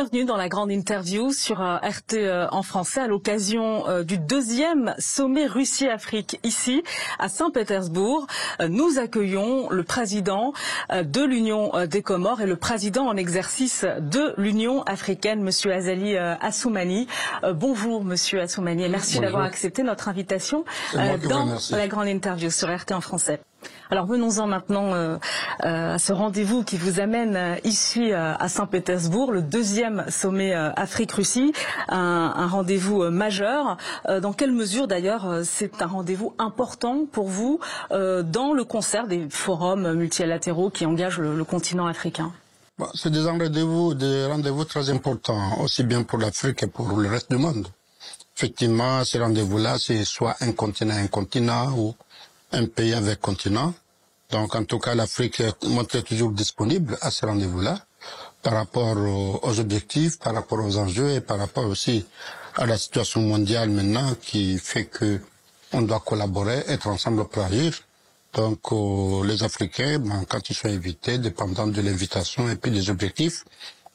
bienvenue dans la grande interview sur RT en français à l'occasion du deuxième sommet Russie-Afrique ici à Saint-Pétersbourg. Nous accueillons le président de l'Union des Comores et le président en exercice de l'Union africaine, Monsieur Azali Assoumani. Bonjour Monsieur Assoumani et merci d'avoir accepté notre invitation dans la grande interview sur RT en français. Alors venons-en maintenant à ce rendez-vous qui vous amène ici à Saint-Pétersbourg, le deuxième sommet Afrique-Russie, un rendez-vous majeur. Dans quelle mesure d'ailleurs c'est un rendez-vous important pour vous dans le concert des forums multilatéraux qui engagent le continent africain? C'est des rendez-vous très importants, aussi bien pour l'Afrique que pour le reste du monde. Effectivement, ces rendez-vous-là, c'est soit un continent ou un pays avec continent. Donc, en tout cas, l'Afrique est montrée toujours disponible à ce rendez-vous-là par rapport aux objectifs, par rapport aux enjeux et par rapport aussi à la situation mondiale maintenant qui fait que on doit collaborer, être ensemble pour agir. Donc, les Africains, quand ils sont invités, dépendant de l'invitation et puis des objectifs,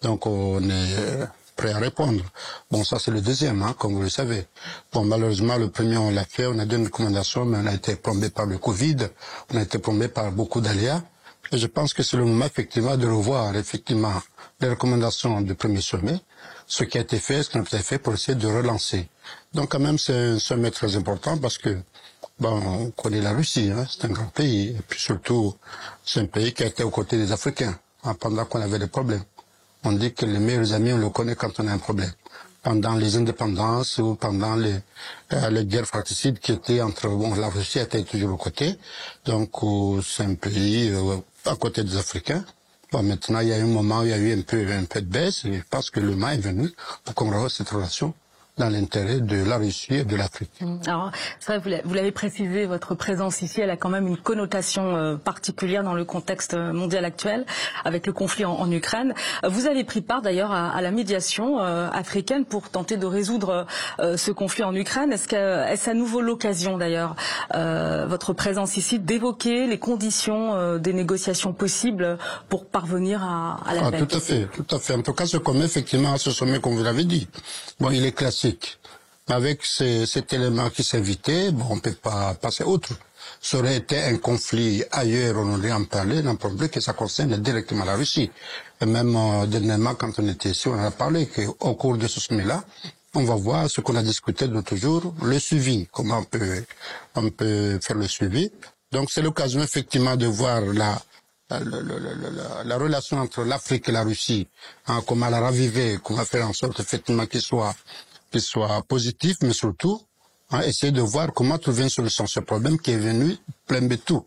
donc on est prêt à répondre. Bon, ça c'est le deuxième, comme vous le savez. Bon, malheureusement, le premier, on l'a fait, on a donné une recommandation, mais on a été plombé par le Covid, on a été plombé par beaucoup d'aléas. Et je pense que c'est le moment, effectivement, de revoir, effectivement, les recommandations du premier sommet, ce qui a été fait, ce qui n'a pas été fait pour essayer de relancer. Donc, quand même, c'est un sommet très important parce que, bon, on connaît la Russie, c'est un grand pays. Et puis surtout, c'est un pays qui a été aux côtés des Africains, pendant qu'on avait des problèmes. On dit que les meilleurs amis, on le connaît quand on a un problème. Pendant les indépendances ou pendant les guerres fratricides qui étaient entre... Bon, la Russie était toujours aux côtés. Donc, c'est un pays à côté des Africains. Bon, maintenant, il y a eu un moment où il y a eu un peu de baisse. Et je pense que le moment est venu pour qu'on revoie cette relation dans l'intérêt de la Russie et de l'Afrique. Alors, c'est vrai, vous l'avez précisé, votre présence ici, elle a quand même une connotation particulière dans le contexte mondial actuel, avec le conflit en Ukraine. Vous avez pris part d'ailleurs à la médiation africaine pour tenter de résoudre ce conflit en Ukraine. Est-ce à nouveau l'occasion d'ailleurs, votre présence ici, d'évoquer les conditions des négociations possibles pour parvenir à la paix? Tout à fait. En tout cas, ce qu'on met effectivement à ce sommet, comme vous l'avez dit, bon, il est classique. Avec cet élément qui s'invitait, bon, on ne peut pas passer outre. Ça aurait été un conflit ailleurs, on aurait en parlé, n'en parle que ça concerne directement la Russie. Et même dernièrement, quand on était ici, on en a parlé qu'au cours de ce sommet-là, on va voir ce qu'on a discuté de toujours, le suivi, comment on peut faire le suivi. Donc c'est l'occasion effectivement de voir la relation entre l'Afrique et la Russie, comment la raviver, comment faire en sorte effectivement qu'il soit positif, mais surtout essayer de voir comment trouver une solution. Ce problème qui est venu plein de tout.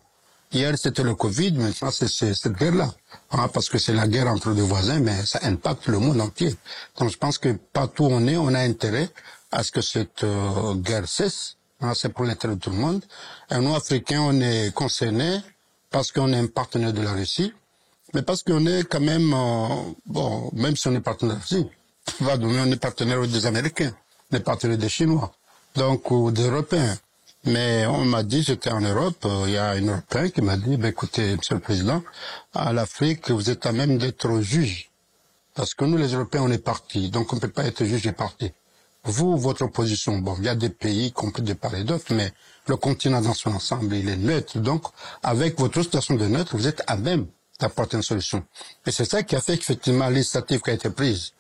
Hier, c'était le Covid, maintenant, c'est cette guerre-là. Parce que c'est la guerre entre deux voisins, mais ça impacte le monde entier. Donc, je pense que partout où on est, on a intérêt à ce que cette guerre cesse. C'est pour l'intérêt de tout le monde. Et nous, Africains, on est concernés parce qu'on est un partenaire de la Russie, mais parce qu'on est quand même... bon, même si on est partenaire de la Russie, on est partenaire des Américains, on est partenaire des Chinois, donc ou des Européens. Mais on m'a dit, j'étais en Europe, il y a un Européen qui m'a dit, écoutez, Monsieur le Président, à l'Afrique, vous êtes à même d'être juge. Parce que nous, les Européens, on est partis, donc on ne peut pas être juge et parti. Vous, votre position, bon, il y a des pays qu'on peut déparler d'autres, mais le continent dans son ensemble, il est neutre. Donc, avec votre situation de neutre, vous êtes à même d'apporter une solution. Et c'est ça qui a fait qu'effectivement l'initiative qui a été prise.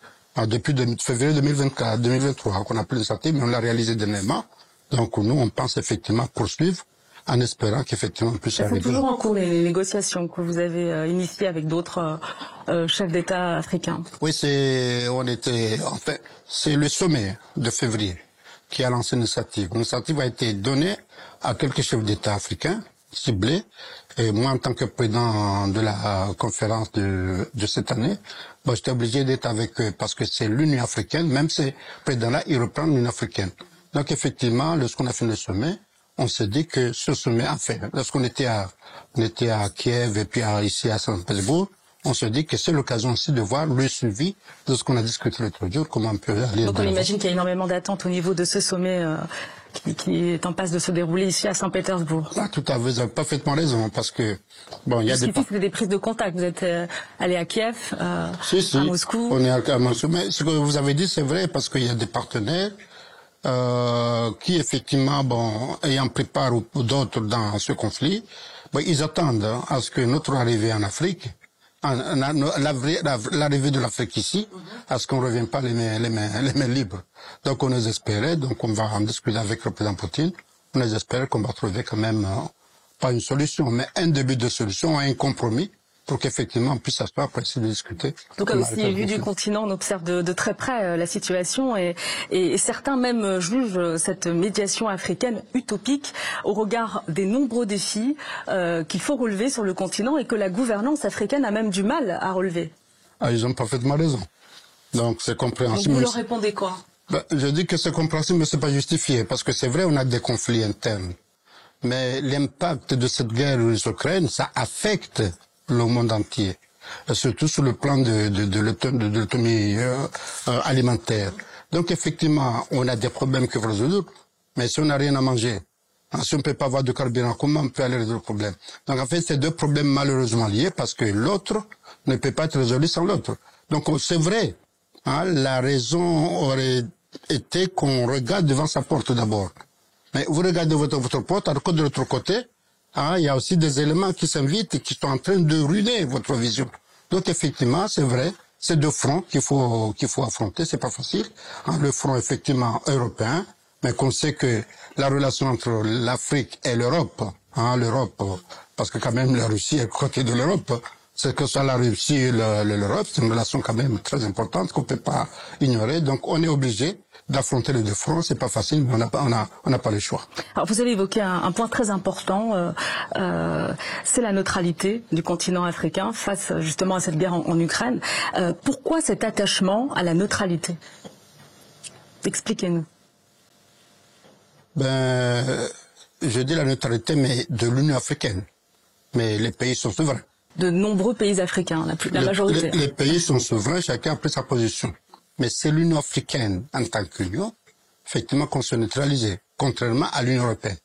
Depuis février 2024, 2023, qu'on a pris l'initiative, mais on l'a réalisé dernièrement. Donc nous, on pense effectivement poursuivre en espérant qu'effectivement on puisse arriver. C'est toujours en cours les négociations que vous avez initiées avec d'autres chefs d'État africains. Oui, c'est le sommet de février qui a lancé l'initiative. L'initiative a été donnée à quelques chefs d'État africains ciblés. Et moi, en tant que président de la conférence de cette année, bon, j'étais obligé d'être avec eux parce que c'est l'Union africaine, même ces présidents-là, ils reprennent l'Union africaine. Donc, effectivement, lorsqu'on a fini le sommet, on s'est dit que ce sommet, enfin, lorsqu'on était à Kiev et puis ici à Saint-Pétersbourg, on se dit que c'est l'occasion aussi de voir le suivi de ce qu'on a discuté l'autre jour, comment on peut aller. Donc, on imagine qu'il y a énormément d'attentes au niveau de ce sommet qui est en passe de se dérouler ici à Saint-Pétersbourg. Ah, tout à fait, vous avez parfaitement raison, parce que bon, il y a des prises de contact. Vous êtes allé à Kiev, à Moscou. On est à Moscou. Mais ce que vous avez dit, c'est vrai, parce qu'il y a des partenaires qui effectivement, bon, ayant pris part d'autres dans ce conflit, bon, ils attendent à ce que notre arrivée en Afrique, l'arrivée de l'Afrique ici, à ce qu'on ne revienne pas les mains libres. Donc on les espérait, donc on va en discuter avec le président Poutine, on les espérait qu'on va trouver quand même, pas une solution, mais un début de solution, un compromis, pour qu'effectivement on puisse s'asseoir pour essayer de discuter. Donc aussi, vu du continent, on observe de très près la situation et certains même jugent cette médiation africaine utopique au regard des nombreux défis qu'il faut relever sur le continent et que la gouvernance africaine a même du mal à relever. Ah, ils ont parfaitement raison. Donc c'est compréhensible. Donc vous leur répondez quoi? Ben, je dis que c'est compréhensible, mais c'est pas justifié, parce que c'est vrai, on a des conflits internes. Mais l'impact de cette guerre en Ukraine, ça affecte le monde entier, surtout sur le plan de l'autonomie alimentaire. Donc effectivement, on a des problèmes qu'il faut résoudre, mais si on n'a rien à manger, hein, si on ne peut pas avoir de carburant, comment on peut aller résoudre le problème? Donc en fait, c'est deux problèmes malheureusement liés, parce que l'autre ne peut pas être résolu sans l'autre. Donc c'est vrai, hein, la raison aurait été qu'on regarde devant sa porte d'abord. Mais vous regardez votre porte, alors que de l'autre côté, ah, il y a aussi des éléments qui s'invitent et qui sont en train de ruiner votre vision. Donc effectivement, c'est vrai, c'est deux fronts qu'il faut affronter, c'est pas facile. Le front effectivement européen, mais qu'on sait que la relation entre l'Afrique et l'Europe, hein, l'Europe, parce que quand même la Russie est à côté de l'Europe, c'est que ça la Russie et l'Europe, c'est une relation quand même très importante qu'on peut pas ignorer. Donc on est obligé d'affronter les deux fronts, c'est pas facile, mais on n'a pas le choix. Alors vous avez évoqué un point très important, c'est la neutralité du continent africain face justement à cette guerre en Ukraine. Pourquoi cet attachement à la neutralité? Expliquez-nous. Ben, je dis la neutralité, mais de l'Union africaine. Mais les pays sont souverains. De nombreux pays africains, la majorité. Les pays sont souverains, chacun a pris sa position. Mais c'est l'Union africaine, en tant qu'Union, effectivement, qu'on se neutralisait, contrairement à l'Union européenne.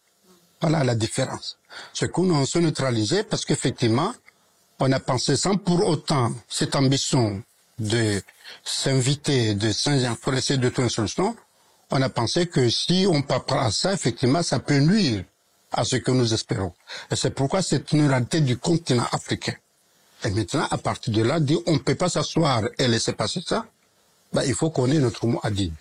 Voilà la différence. C'est qu'on on se neutralisait parce qu'effectivement, on a pensé sans pour autant cette ambition de s'inviter, de s'inforcer de toute une solution, on a pensé que si on part à ça, effectivement, ça peut nuire à ce que nous espérons. Et c'est pourquoi c'est une réalité du continent africain. Et maintenant, à partir de là, on ne peut pas s'asseoir et laisser passer ça. Ben, il faut qu'on ait notre mot à dire.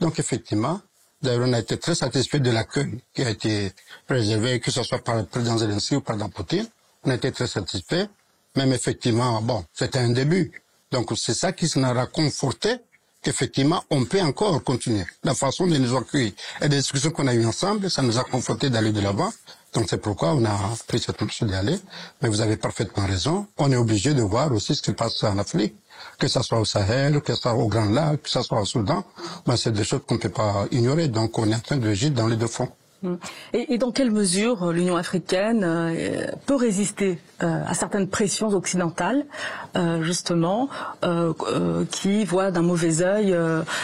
Donc effectivement, d'ailleurs on a été très satisfait de l'accueil qui a été préservé, que ce soit par le président Zelensky ou par le président Poutine, on a été très satisfait. Même effectivement, bon, c'était un début. Donc c'est ça qui nous a conforté qu'effectivement on peut encore continuer. La façon de nous accueillir et des discussions qu'on a eues ensemble, ça nous a conforté d'aller de l'avant. Donc c'est pourquoi on a pris cette option d'y aller. Mais vous avez parfaitement raison. On est obligé de voir aussi ce qui se passe en Afrique. Que ça soit au Sahel, que ça soit au Grand Lac, que ça soit au Soudan, ben c'est des choses qu'on ne peut pas ignorer. Donc on est en train de agir dans les deux fronts. Et dans quelle mesure l'Union africaine peut résister à certaines pressions occidentales, justement, qui voient d'un mauvais œil,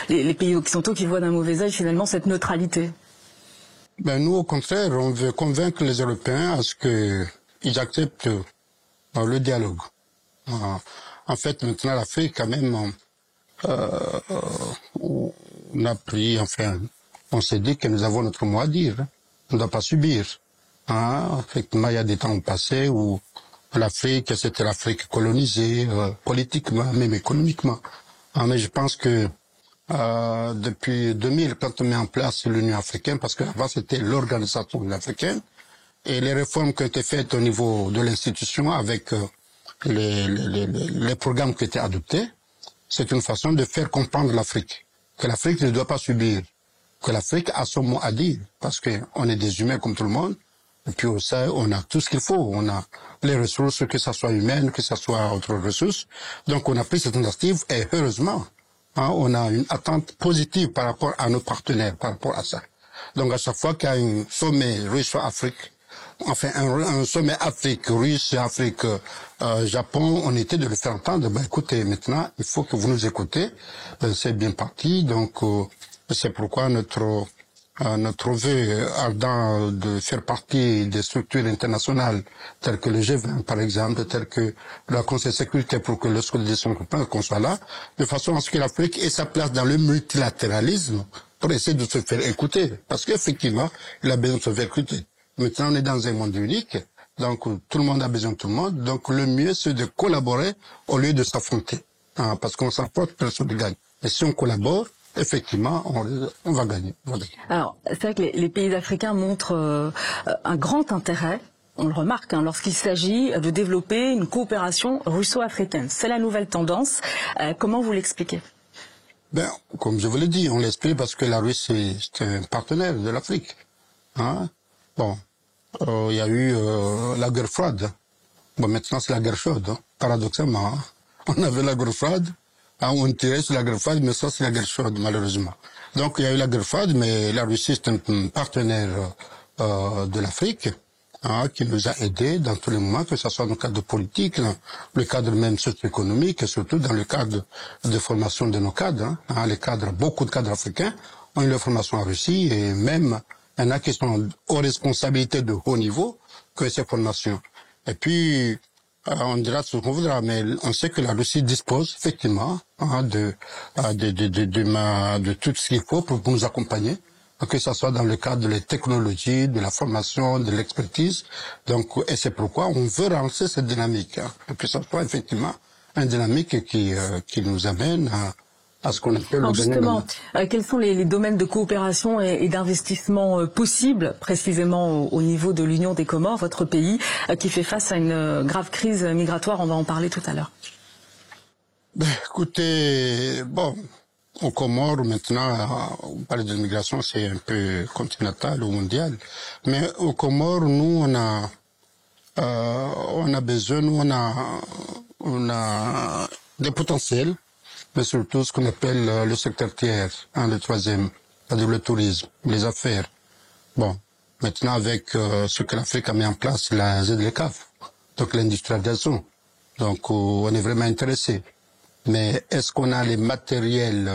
les pays occidentaux qui voient d'un mauvais œil finalement cette neutralité? Ben nous, au contraire, on veut convaincre les Européens à ce qu'ils acceptent le dialogue. En fait, maintenant, l'Afrique, quand même, on a pris, enfin, on s'est dit que nous avons notre mot à dire. On ne doit pas subir. Hein? Effectivement, il y a des temps passés où l'Afrique, c'était l'Afrique colonisée, politiquement, même économiquement. Hein? Mais je pense que depuis 2000, quand on met en place l'Union africaine, parce qu'avant, c'était l'organisation africaine, et les réformes qui ont été faites au niveau de l'institution avec les programmes qui étaient adoptés, c'est une façon de faire comprendre l'Afrique, que l'Afrique ne doit pas subir, que l'Afrique a son mot à dire, parce que on est des humains comme tout le monde, et puis au Sahel, on a tout ce qu'il faut, on a les ressources, que ça soit humaines, que ça soit autres ressources. Donc on a pris cette initiative, et heureusement, hein, on a une attente positive par rapport à nos partenaires, par rapport à ça. Donc à chaque fois qu'il y a un sommet Russie-Afrique, enfin, un sommet Afrique-Russe, Afrique-Japon, on était de le faire entendre. Ben, écoutez, maintenant, il faut que vous nous écoutez. Ben, c'est bien parti. Donc, c'est pourquoi notre notre vœu ardent de faire partie des structures internationales telles que le G20 par exemple, telles que le Conseil de sécurité, pour que lorsque les décisions qu'on soit là, de façon à ce que l'Afrique ait sa place dans le multilatéralisme pour essayer de se faire écouter. Parce qu'effectivement, il a besoin de se faire écouter. Maintenant, on est dans un monde unique, donc tout le monde a besoin de tout le monde, donc le mieux c'est de collaborer au lieu de s'affronter. Hein, parce qu'on s'affronte, personne ne gagne. Et si on collabore, effectivement, on va gagner. Voilà. Alors, c'est vrai que les pays africains montrent un grand intérêt, on le remarque, hein, lorsqu'il s'agit de développer une coopération russo-africaine. C'est la nouvelle tendance. Comment vous l'expliquez ? Ben, comme je vous l'ai dit, on l'explique parce que la Russie, c'est un partenaire de l'Afrique. Hein ? Bon, il y a eu la guerre froide. Bon, maintenant, c'est la guerre chaude, hein, paradoxalement. Hein. On avait la guerre froide. On tirait sur la guerre froide, mais ça, c'est la guerre chaude, malheureusement. Donc, il y a eu la guerre froide, mais la Russie, c'est un partenaire de l'Afrique, hein, qui nous a aidés dans tous les moments, que ce soit dans le cadre politique, dans le cadre même socio-économique, et surtout dans le cadre de formation de nos cadres. Hein, les cadres, beaucoup de cadres africains ont eu leur formation en Russie, et même, il y en a qui sont aux responsabilités de haut niveau que ces formations. Et puis... on dira ce qu'on voudra, mais on sait que la Russie dispose effectivement de tout ce qu'il faut pour nous accompagner, que ce soit dans le cadre des technologies, de la formation, de l'expertise. Donc, et c'est pourquoi on veut relancer cette dynamique, hein, que ce soit effectivement une dynamique qui nous amène à ce qu'on appelle le justement, quels sont les domaines de coopération et d'investissement possibles, précisément au niveau de l'Union des Comores, votre pays, qui fait face à une grave crise migratoire? On va en parler tout à l'heure. Ben, écoutez, bon, aux Comores, maintenant, on parle de migration, c'est un peu continental ou mondial, mais aux Comores, nous, on a besoin, on a des potentiels, mais surtout ce qu'on appelle le secteur tiers, hein, le troisième, c'est-à-dire le tourisme, les affaires. Bon, maintenant avec ce que l'Afrique a mis en place, la ZLECAF, donc l'industrialisation, donc on est vraiment intéressé. Mais est-ce qu'on a les matériels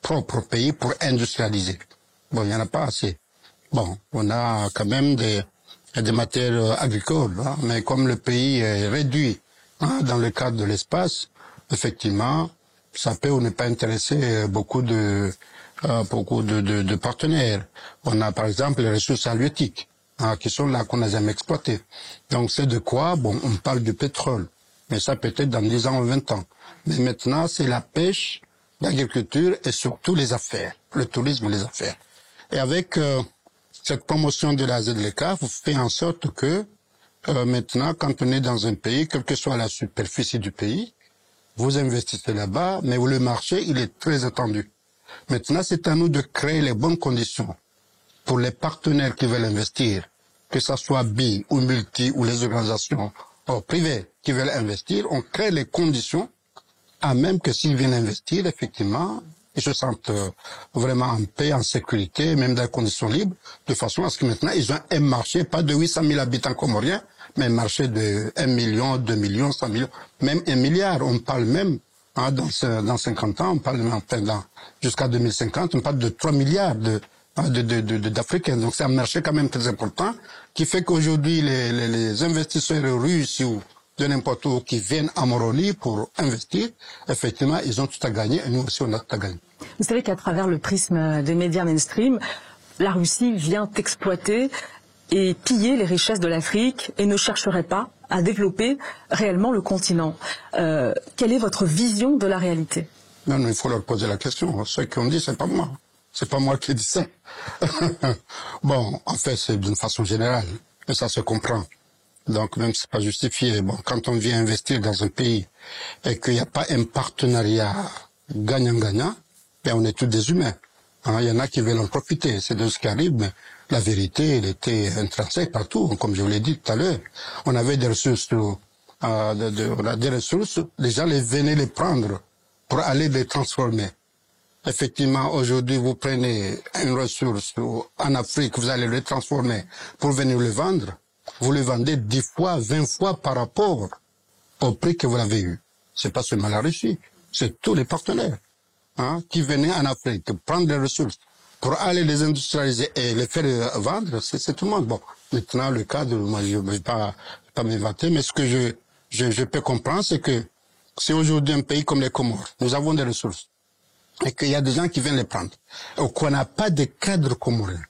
propres au pays pour industrialiser? Bon, il n'y en a pas assez. Bon, on a quand même des matières agricoles, hein, mais comme le pays est réduit, hein, dans le cadre de l'espace, effectivement, ça peut ou ne pas intéresser beaucoup de partenaires. On a par exemple les ressources halieutiques, hein, qui sont là, qu'on n'a jamais exploitées. Donc c'est de quoi, bon, on parle du pétrole, mais ça peut être dans 10 ans ou 20 ans. Mais maintenant, c'est la pêche, l'agriculture et surtout les affaires, le tourisme et les affaires. Et avec cette promotion de la ZLECAF, vous faites en sorte que maintenant, quand on est dans un pays, quelle que soit la superficie du pays, vous investissez là-bas, mais le marché, il est très attendu. Maintenant, c'est à nous de créer les bonnes conditions pour les partenaires qui veulent investir, que ce soit BI ou multi ou les organisations privées qui veulent investir. On crée les conditions à même que s'ils viennent investir, effectivement, ils se sentent vraiment en paix, en sécurité, même dans les conditions libres, de façon à ce que maintenant, ils ont un marché, pas de 800 000 habitants comoriens, mais un marché de 1 million, 2 millions, 100 millions, même 1 milliard. On parle même, hein, dans 50 ans, on parle même, enfin, jusqu'à 2050, on parle de 3 milliards d'Africains. Donc c'est un marché quand même très important qui fait qu'aujourd'hui, les investisseurs russes ou de n'importe où qui viennent à Moroni pour investir, effectivement, ils ont tout à gagner et nous aussi, on a tout à gagner. Vous savez qu'à travers le prisme des médias mainstream, la Russie vient exploiter et piller les richesses de l'Afrique et ne chercherait pas à développer réellement le continent. Quelle est votre vision de la réalité? Non, non, il faut leur poser la question. Ce qu'on dit, c'est pas moi. C'est pas moi qui dis ça. Bon, en fait, c'est d'une façon générale. Et ça se comprend. Donc, même si c'est pas justifié, bon, quand on vient investir dans un pays et qu'il n'y a pas un partenariat gagnant-gagnant, ben, on est tous des humains. Hein, il y en a qui veulent en profiter. C'est de ce qui arrive, mais la vérité, elle était intrinsèque partout. Comme je vous l'ai dit tout à l'heure, on avait des ressources, les gens venaient les prendre pour aller les transformer. Effectivement, aujourd'hui, vous prenez une ressource en Afrique, vous allez les transformer pour venir les vendre. Vous les vendez 10 fois, 20 fois par rapport au prix que vous l'avez eu. C'est pas seulement la Russie, c'est tous les partenaires, hein, qui venaient en Afrique prendre les ressources. pour aller les industrialiser et les faire vendre, c'est tout le monde. Bon, maintenant, le cadre, moi, je ne vais pas m'inventer, mais ce que je peux comprendre, c'est que c'est aujourd'hui un pays comme les Comores. Nous avons des ressources et qu'il y a des gens qui viennent les prendre. Et qu'on n'a pas de cadre comorien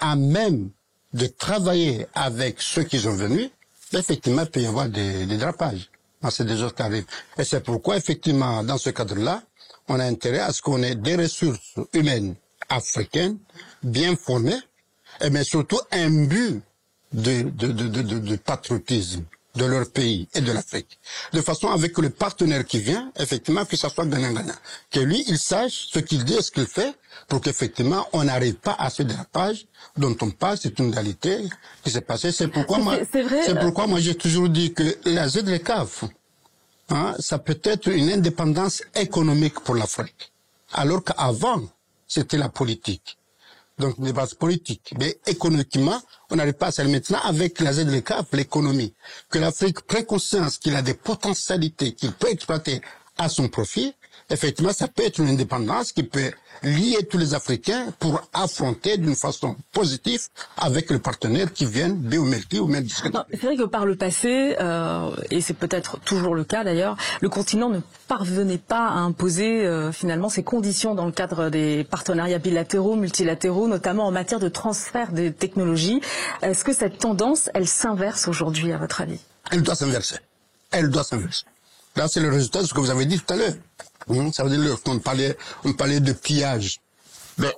à même de travailler avec ceux qui sont venus, effectivement, il peut y avoir des drapages. C'est des choses qui arrivent. Et c'est pourquoi, effectivement, dans ce cadre-là, on a intérêt à ce qu'on ait des ressources humaines africaines, bien formées, et mais surtout imbues de patriotisme de leur pays et de l'Afrique. De façon avec que le partenaire qui vient, effectivement, que ça soit gagnant-gagnant. Que lui, il sache ce qu'il dit et ce qu'il fait, pour qu'effectivement, on n'arrive pas à ce dérapage dont on parle. C'est une réalité qui s'est passée. C'est pourquoi moi, j'ai toujours dit que la ZLECAF, ça peut être une indépendance économique pour l'Afrique. Alors qu'avant, c'était la politique. Donc, des bases politiques. Mais économiquement, on n'arrive pas à ça. Maintenant, avec la ZLECAF, l'économie, que l'Afrique prend conscience qu'il a des potentialités qu'il peut exploiter à son profit, effectivement, ça peut être une indépendance qui peut lier tous les Africains pour affronter d'une façon positive avec le partenaire qui vient de Melty ou Melty. C'est vrai que par le passé, et c'est peut-être toujours le cas d'ailleurs, le continent ne parvenait pas à imposer finalement ses conditions dans le cadre des partenariats bilatéraux, multilatéraux, notamment en matière de transfert des technologies. Est-ce que cette tendance, elle s'inverse aujourd'hui à votre avis? Elle doit s'inverser. Elle doit s'inverser. Là, c'est le résultat de ce que vous avez dit tout à l'heure. Ça veut dire qu'on parlait de pillage. Mais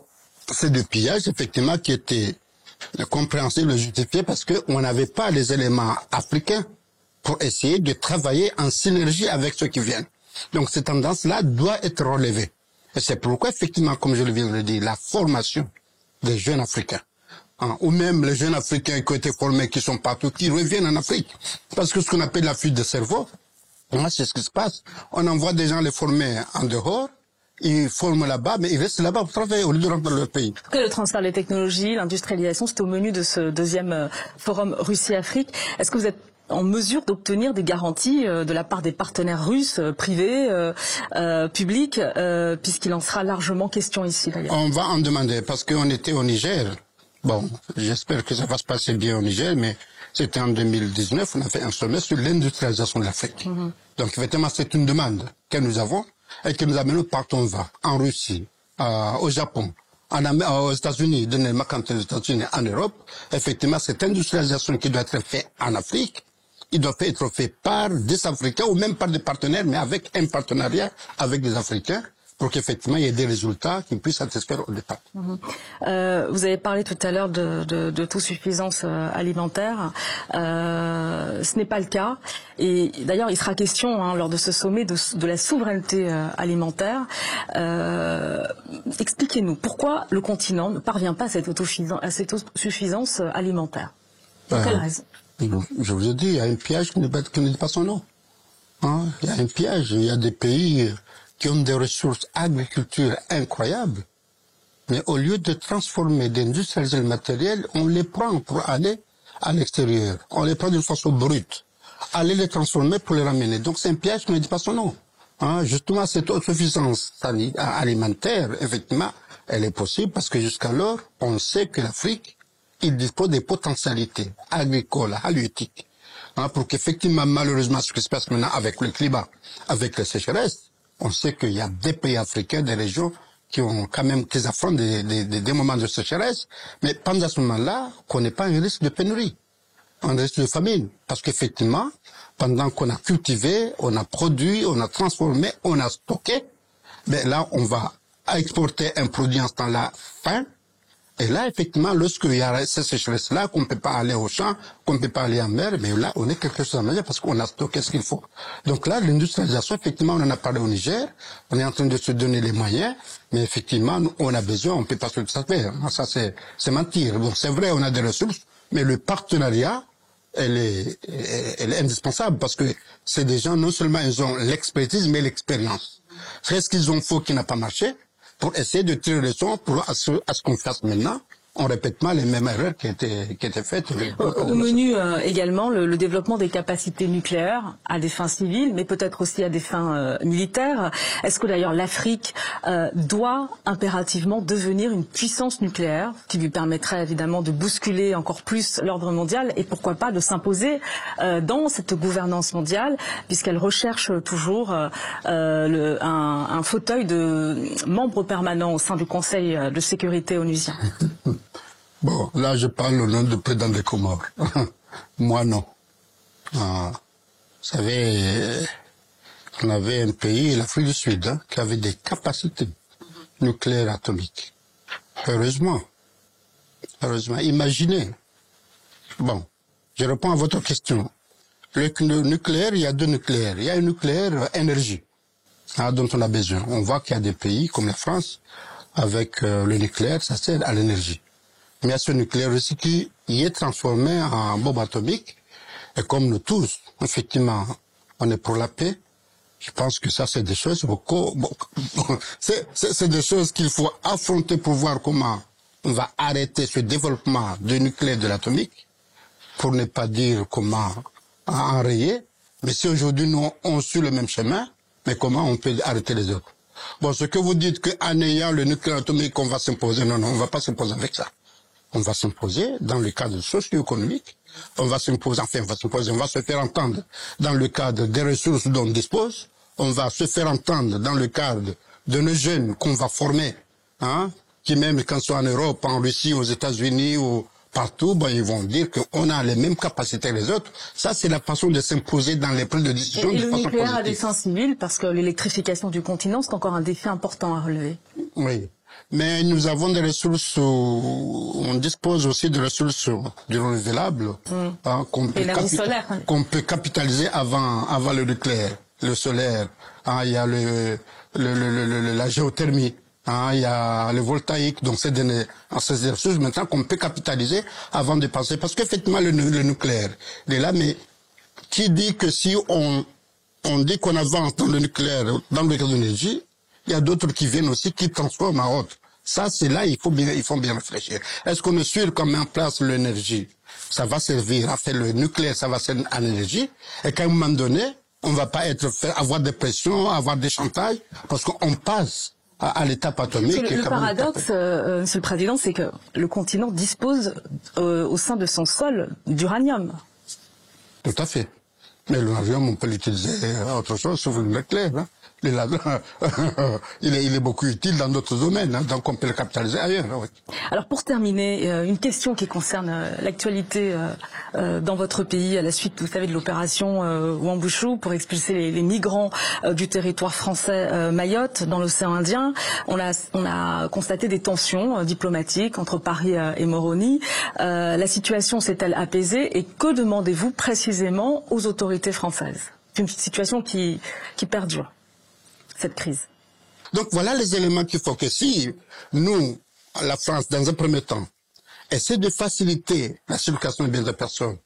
c'est de pillage, effectivement, qui était compréhensible, justifié, parce qu'on n'avait pas les éléments africains pour essayer de travailler en synergie avec ceux qui viennent. Donc, cette tendance-là doit être relevée. Et c'est pourquoi, effectivement, comme je le viens de le dire, la formation des jeunes Africains, ou même les jeunes Africains qui ont été formés, qui sont partout, qui reviennent en Afrique. Parce que ce qu'on appelle la fuite de cerveau, c'est ce qui se passe. On envoie des gens les former en dehors, ils forment là-bas, mais ils restent là-bas pour travailler au lieu de rentrer dans leur pays. Le transfert des technologies, l'industrialisation, c'est au menu de ce deuxième forum Russie-Afrique. Est-ce que vous êtes en mesure d'obtenir des garanties de la part des partenaires russes, privés, publics, puisqu'il en sera largement question ici d'ailleurs? On va en demander, parce qu'on était au Niger. Bon, j'espère que ça va se passer bien au Niger, mais c'était en 2019, on a fait un sommet sur l'industrialisation de l'Afrique. Donc, effectivement, c'est une demande que nous avons et que nous amenons partout où on va, en Russie, au Japon, aux États-Unis, dernièrement quand aux États-Unis, en Europe. Effectivement, cette industrialisation qui doit être faite en Afrique, il doit être faite par des Africains ou même par des partenaires, mais avec un partenariat avec des Africains, pour qu'effectivement il y ait des résultats qui puissent satisfaire au départ. Vous avez parlé tout à l'heure de toute suffisance alimentaire. Ce n'est pas le cas. Et d'ailleurs, il sera question lors de ce sommet de la souveraineté alimentaire. Expliquez-nous pourquoi le continent ne parvient pas à cette autosuffisance alimentaire. Pour quelle raison? Je vous ai dit, il y a un piège qui ne dit pas son nom. Il y a un piège. Il y a des pays qui ont des ressources agriculture incroyables, mais au lieu de transformer, d'industrialiser le matériel, on les prend pour aller à l'extérieur. On les prend d'une façon brute. Aller les transformer pour les ramener. Donc c'est un piège qui ne dit pas son nom. Justement, cette autosuffisance alimentaire, effectivement, elle est possible parce que jusqu'alors, on sait que l'Afrique, il dispose des potentialités agricoles, halieutiques. Pour qu'effectivement, malheureusement, ce qui se passe maintenant avec le climat, avec la sécheresse, on sait qu'il y a des pays africains, des régions qui ont quand même, qui affrontent des moments de sécheresse, mais pendant ce moment-là, qu'on n'ait pas un risque de pénurie, un risque de famine. Parce qu'effectivement, pendant qu'on a cultivé, on a produit, on a transformé, on a stocké, ben là, on va exporter un produit en ce temps-là fin. Et là, effectivement, lorsqu'il y a cette sécheresse-là, qu'on ne peut pas aller au champ, qu'on ne peut pas aller en mer, mais là, on est quelque chose à manger parce qu'on a stocké ce qu'il faut. Donc là, l'industrialisation, effectivement, on en a parlé au Niger, on est en train de se donner les moyens, mais effectivement, nous, on a besoin, on ne peut pas se le satisfaire. Ça, c'est mentir. Donc c'est vrai, on a des ressources, mais le partenariat, elle est indispensable parce que c'est des gens, non seulement ils ont l'expertise, mais l'expérience. C'est ce qu'ils ont fait qui n'a pas marché, pour essayer de tirer les leçons pour à ce qu'on fasse maintenant. on répète mal les mêmes erreurs qui étaient faites. Au menu également le développement des capacités nucléaires à des fins civiles, mais peut-être aussi à des fins militaires. Est-ce que d'ailleurs l'Afrique doit impérativement devenir une puissance nucléaire qui lui permettrait évidemment de bousculer encore plus l'ordre mondial et pourquoi pas de s'imposer dans cette gouvernance mondiale, puisqu'elle recherche toujours un fauteuil de membre permanent au sein du Conseil de sécurité onusien? Bon, là je parle au nom du président des Comores. Moi non. Vous savez, on avait un pays, l'Afrique du Sud, hein, qui avait des capacités nucléaires atomiques. Heureusement, imaginez. Bon, je réponds à votre question. Le nucléaire, il y a deux nucléaires. Il y a un nucléaire énergie dont on a besoin. On voit qu'il y a des pays comme la France, avec le nucléaire, ça sert à l'énergie. Mais il y a ce nucléaire aussi qui y est transformé en bombe atomique. Et comme nous tous, effectivement, on est pour la paix. Je pense que ça, c'est des choses c'est des choses qu'il faut affronter pour voir comment on va arrêter ce développement du nucléaire et de l'atomique, pour ne pas dire comment enrayer. Mais si aujourd'hui nous on suit le même chemin, mais comment on peut arrêter les autres? Bon, ce que vous dites qu'en ayant le nucléaire atomique, on va s'imposer. Non, on va pas s'imposer avec ça. On va s'imposer dans le cadre socio-économique. On va se faire entendre dans le cadre des ressources dont on dispose. On va se faire entendre dans le cadre de nos jeunes qu'on va former, hein, qui même quand ils sont en Europe, en Russie, aux États-Unis ou partout, ben, ils vont dire qu'on a les mêmes capacités que les autres. Ça, c'est la façon de s'imposer dans les prises de décision. Et le nucléaire à des fins civiles, parce que l'électrification du continent, c'est encore un défi important à relever. Oui. Mais nous avons des ressources, on dispose aussi de ressources du renouvelable, hein, qu'on peut capitaliser avant le nucléaire, le solaire, hein, il y a la géothermie, hein, il y a le voltaïque, donc c'est ces ressources maintenant qu'on peut capitaliser avant de passer, parce qu'effectivement le nucléaire, il est là, mais qui dit que si on dit qu'on avance dans le nucléaire, dans le cadre de l'énergie, il y a d'autres qui viennent aussi, qui transforment en autre. Ça, c'est là, il faut bien réfléchir. Est-ce qu'on est sûr qu'on met en place l'énergie? Ça va servir à faire le nucléaire, ça va servir à l'énergie. Et qu'à un moment donné, on va pas avoir des pressions, avoir des chantages, parce qu'on passe à l'étape atomique. Le paradoxe, Monsieur le Président, c'est que le continent dispose, au sein de son sol, d'uranium. Tout à fait. Mais l'uranium, on peut l'utiliser à autre chose, sauf le nucléaire, hein. Il est beaucoup utile dans d'autres domaines, hein, donc on peut le capitaliser ailleurs. Là, ouais. Alors pour terminer, une question qui concerne l'actualité dans votre pays à la suite, vous savez, de l'opération Wambushu pour expulser les migrants du territoire français Mayotte dans l'océan Indien. On a constaté des tensions diplomatiques entre Paris et Moroni. La situation s'est-elle apaisée et que demandez-vous précisément aux autorités françaises? C'est une situation qui perdure, cette crise. Donc voilà les éléments qu'il faut que si nous, la France, dans un premier temps, essaie de faciliter la circulation de biens de personnes,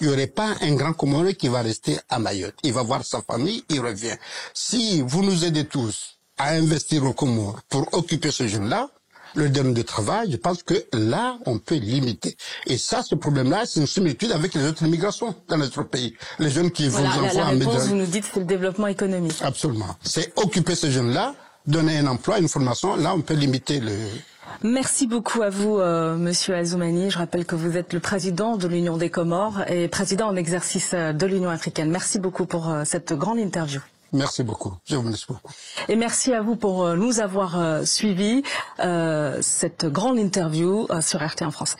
il n'y aurait pas un grand Comoré qui va rester à Mayotte. Il va voir sa famille, il revient. Si vous nous aidez tous à investir au Comores pour occuper ce jeune-là, le domaine de travail, je pense que là, on peut limiter. Et ça, ce problème-là, c'est une similitude avec les autres immigrations dans notre pays. Les jeunes qui vont envoyer en Méditerranée. Vous nous dites que c'est le développement économique. Absolument. C'est occuper ces jeunes-là, donner un emploi, une formation. Là, on peut limiter le... Merci beaucoup à vous, Monsieur Assoumani. Je rappelle que vous êtes le président de l'Union des Comores et président en exercice de l'Union africaine. Merci beaucoup pour cette grande interview. Merci beaucoup. Je vous remercie beaucoup. Et merci à vous pour nous avoir suivis cette grande interview sur RT en français.